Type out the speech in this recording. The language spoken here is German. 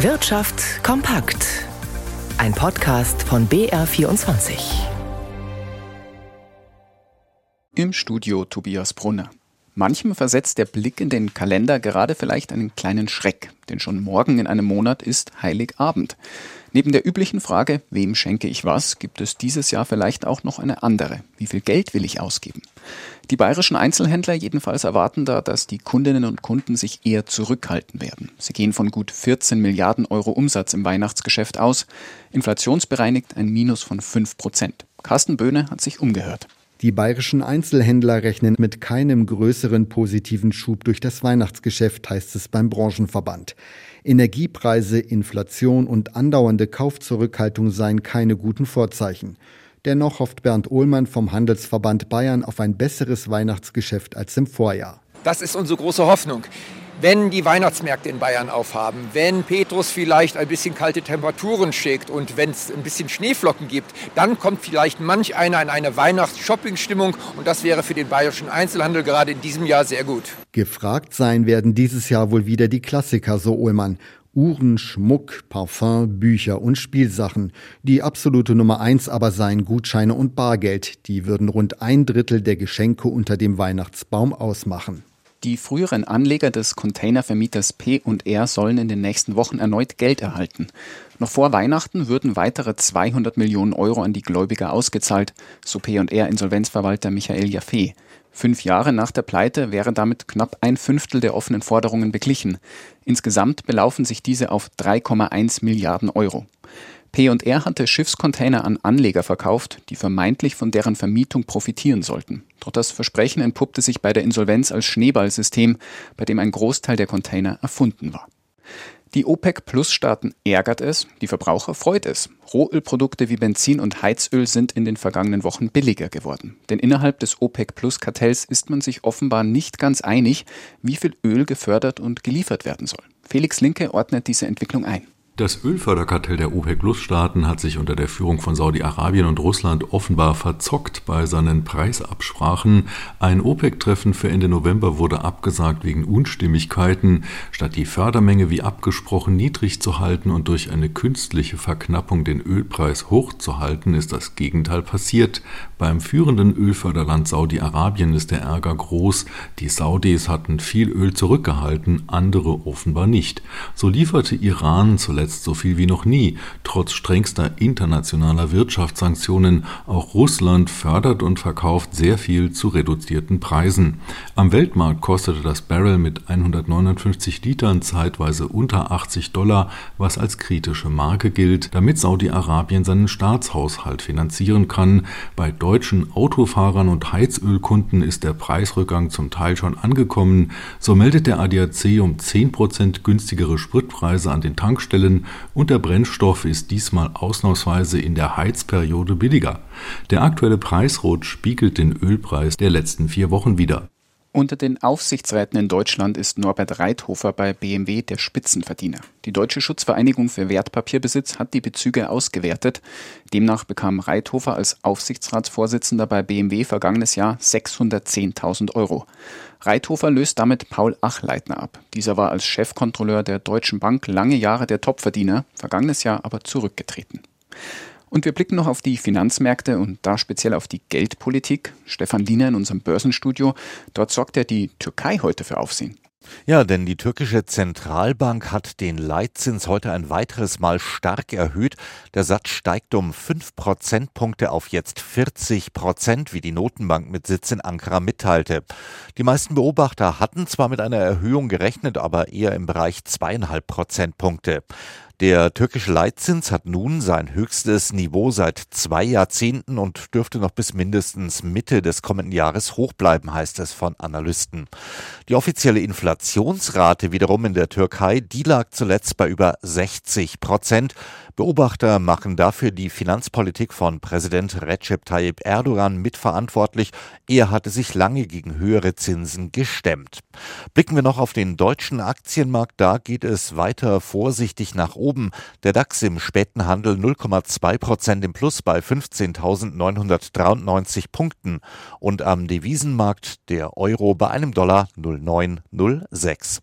Wirtschaft kompakt. Ein Podcast von BR24. Im Studio Tobias Brunner. Manchem versetzt der Blick in den Kalender gerade vielleicht einen kleinen Schreck, denn schon morgen in einem Monat ist Heiligabend. Neben der üblichen Frage, wem schenke ich was, gibt es dieses Jahr vielleicht auch noch eine andere. Wie viel Geld will ich ausgeben? Die bayerischen Einzelhändler jedenfalls erwarten da, dass die Kundinnen und Kunden sich eher zurückhalten werden. Sie gehen von gut 14 Milliarden Euro Umsatz im Weihnachtsgeschäft aus. Inflationsbereinigt ein Minus von 5%. Carsten Böhne hat sich umgehört. Die bayerischen Einzelhändler rechnen mit keinem größeren positiven Schub durch das Weihnachtsgeschäft, heißt es beim Branchenverband. Energiepreise, Inflation und andauernde Kaufzurückhaltung seien keine guten Vorzeichen. Dennoch hofft Bernd Ohlmann vom Handelsverband Bayern auf ein besseres Weihnachtsgeschäft als im Vorjahr. Das ist unsere große Hoffnung. Wenn die Weihnachtsmärkte in Bayern aufhaben, wenn Petrus vielleicht ein bisschen kalte Temperaturen schickt und wenn es ein bisschen Schneeflocken gibt, dann kommt vielleicht manch einer in eine Weihnachts-Shopping-Stimmung und das wäre für den bayerischen Einzelhandel gerade in diesem Jahr sehr gut. Gefragt sein werden dieses Jahr wohl wieder die Klassiker, so Ohlmann. Uhren, Schmuck, Parfum, Bücher und Spielsachen. Die absolute Nummer 1 aber seien Gutscheine und Bargeld. Die würden rund 1/3 der Geschenke unter dem Weihnachtsbaum ausmachen. Die früheren Anleger des Containervermieters P&R sollen in den nächsten Wochen erneut Geld erhalten. Noch vor Weihnachten würden weitere 200 Millionen Euro an die Gläubiger ausgezahlt, so P&R-Insolvenzverwalter Michael Jaffé. 5 Jahre nach der Pleite wäre damit knapp 1/5 der offenen Forderungen beglichen. Insgesamt belaufen sich diese auf 3,1 Milliarden Euro. P&R hatte Schiffscontainer an Anleger verkauft, die vermeintlich von deren Vermietung profitieren sollten. Doch das Versprechen entpuppte sich bei der Insolvenz als Schneeballsystem, bei dem ein Großteil der Container erfunden war. Die OPEC-Plus-Staaten ärgert es, die Verbraucher freut es. Rohölprodukte wie Benzin und Heizöl sind in den vergangenen Wochen billiger geworden. Denn innerhalb des OPEC-Plus-Kartells ist man sich offenbar nicht ganz einig, wie viel Öl gefördert und geliefert werden soll. Felix Linke ordnet diese Entwicklung ein. Das Ölförderkartell der OPEC-Plus-Staaten hat sich unter der Führung von Saudi-Arabien und Russland offenbar verzockt bei seinen Preisabsprachen. Ein OPEC-Treffen für Ende November wurde abgesagt wegen Unstimmigkeiten. Statt die Fördermenge wie abgesprochen niedrig zu halten und durch eine künstliche Verknappung den Ölpreis hochzuhalten, ist das Gegenteil passiert. Beim führenden Ölförderland Saudi-Arabien ist der Ärger groß. Die Saudis hatten viel Öl zurückgehalten, andere offenbar nicht. So lieferte Iran zuletzt so viel wie noch nie, trotz strengster internationaler Wirtschaftssanktionen. Auch Russland fördert und verkauft sehr viel zu reduzierten Preisen. Am Weltmarkt kostete das Barrel mit 159 Litern zeitweise unter $80, was als kritische Marke gilt, damit Saudi-Arabien seinen Staatshaushalt finanzieren kann. Bei deutschen Autofahrern und Heizölkunden ist der Preisrückgang zum Teil schon angekommen. So meldet der ADAC um 10% günstigere Spritpreise an den Tankstellen, und der Brennstoff ist diesmal ausnahmsweise in der Heizperiode billiger. Der aktuelle Preisrutsch spiegelt den Ölpreis der letzten 4 Wochen wider. Unter den Aufsichtsräten in Deutschland ist Norbert Reithofer bei BMW der Spitzenverdiener. Die Deutsche Schutzvereinigung für Wertpapierbesitz hat die Bezüge ausgewertet. Demnach bekam Reithofer als Aufsichtsratsvorsitzender bei BMW vergangenes Jahr 610.000 Euro. Reithofer löst damit Paul Achleitner ab. Dieser war als Chefkontrolleur der Deutschen Bank lange Jahre der Topverdiener, vergangenes Jahr aber zurückgetreten. Und wir blicken noch auf die Finanzmärkte und da speziell auf die Geldpolitik. Stefan Liener in unserem Börsenstudio. Dort sorgt ja die Türkei heute für Aufsehen. Ja, denn die türkische Zentralbank hat den Leitzins heute ein weiteres Mal stark erhöht. Der Satz steigt um 5 Prozentpunkte auf jetzt 40%, wie die Notenbank mit Sitz in Ankara mitteilte. Die meisten Beobachter hatten zwar mit einer Erhöhung gerechnet, aber eher im Bereich 2,5 Prozentpunkte. Der türkische Leitzins hat nun sein höchstes Niveau seit 2 Jahrzehnten und dürfte noch bis mindestens Mitte des kommenden Jahres hoch bleiben, heißt es von Analysten. Die offizielle Inflationsrate wiederum in der Türkei, die lag zuletzt bei über 60%. Beobachter machen dafür die Finanzpolitik von Präsident Recep Tayyip Erdogan mitverantwortlich. Er hatte sich lange gegen höhere Zinsen gestemmt. Blicken wir noch auf den deutschen Aktienmarkt. Da geht es weiter vorsichtig nach oben. Der DAX im späten Handel 0,2% im Plus bei 15.993 Punkten und am Devisenmarkt der Euro bei $1,0906.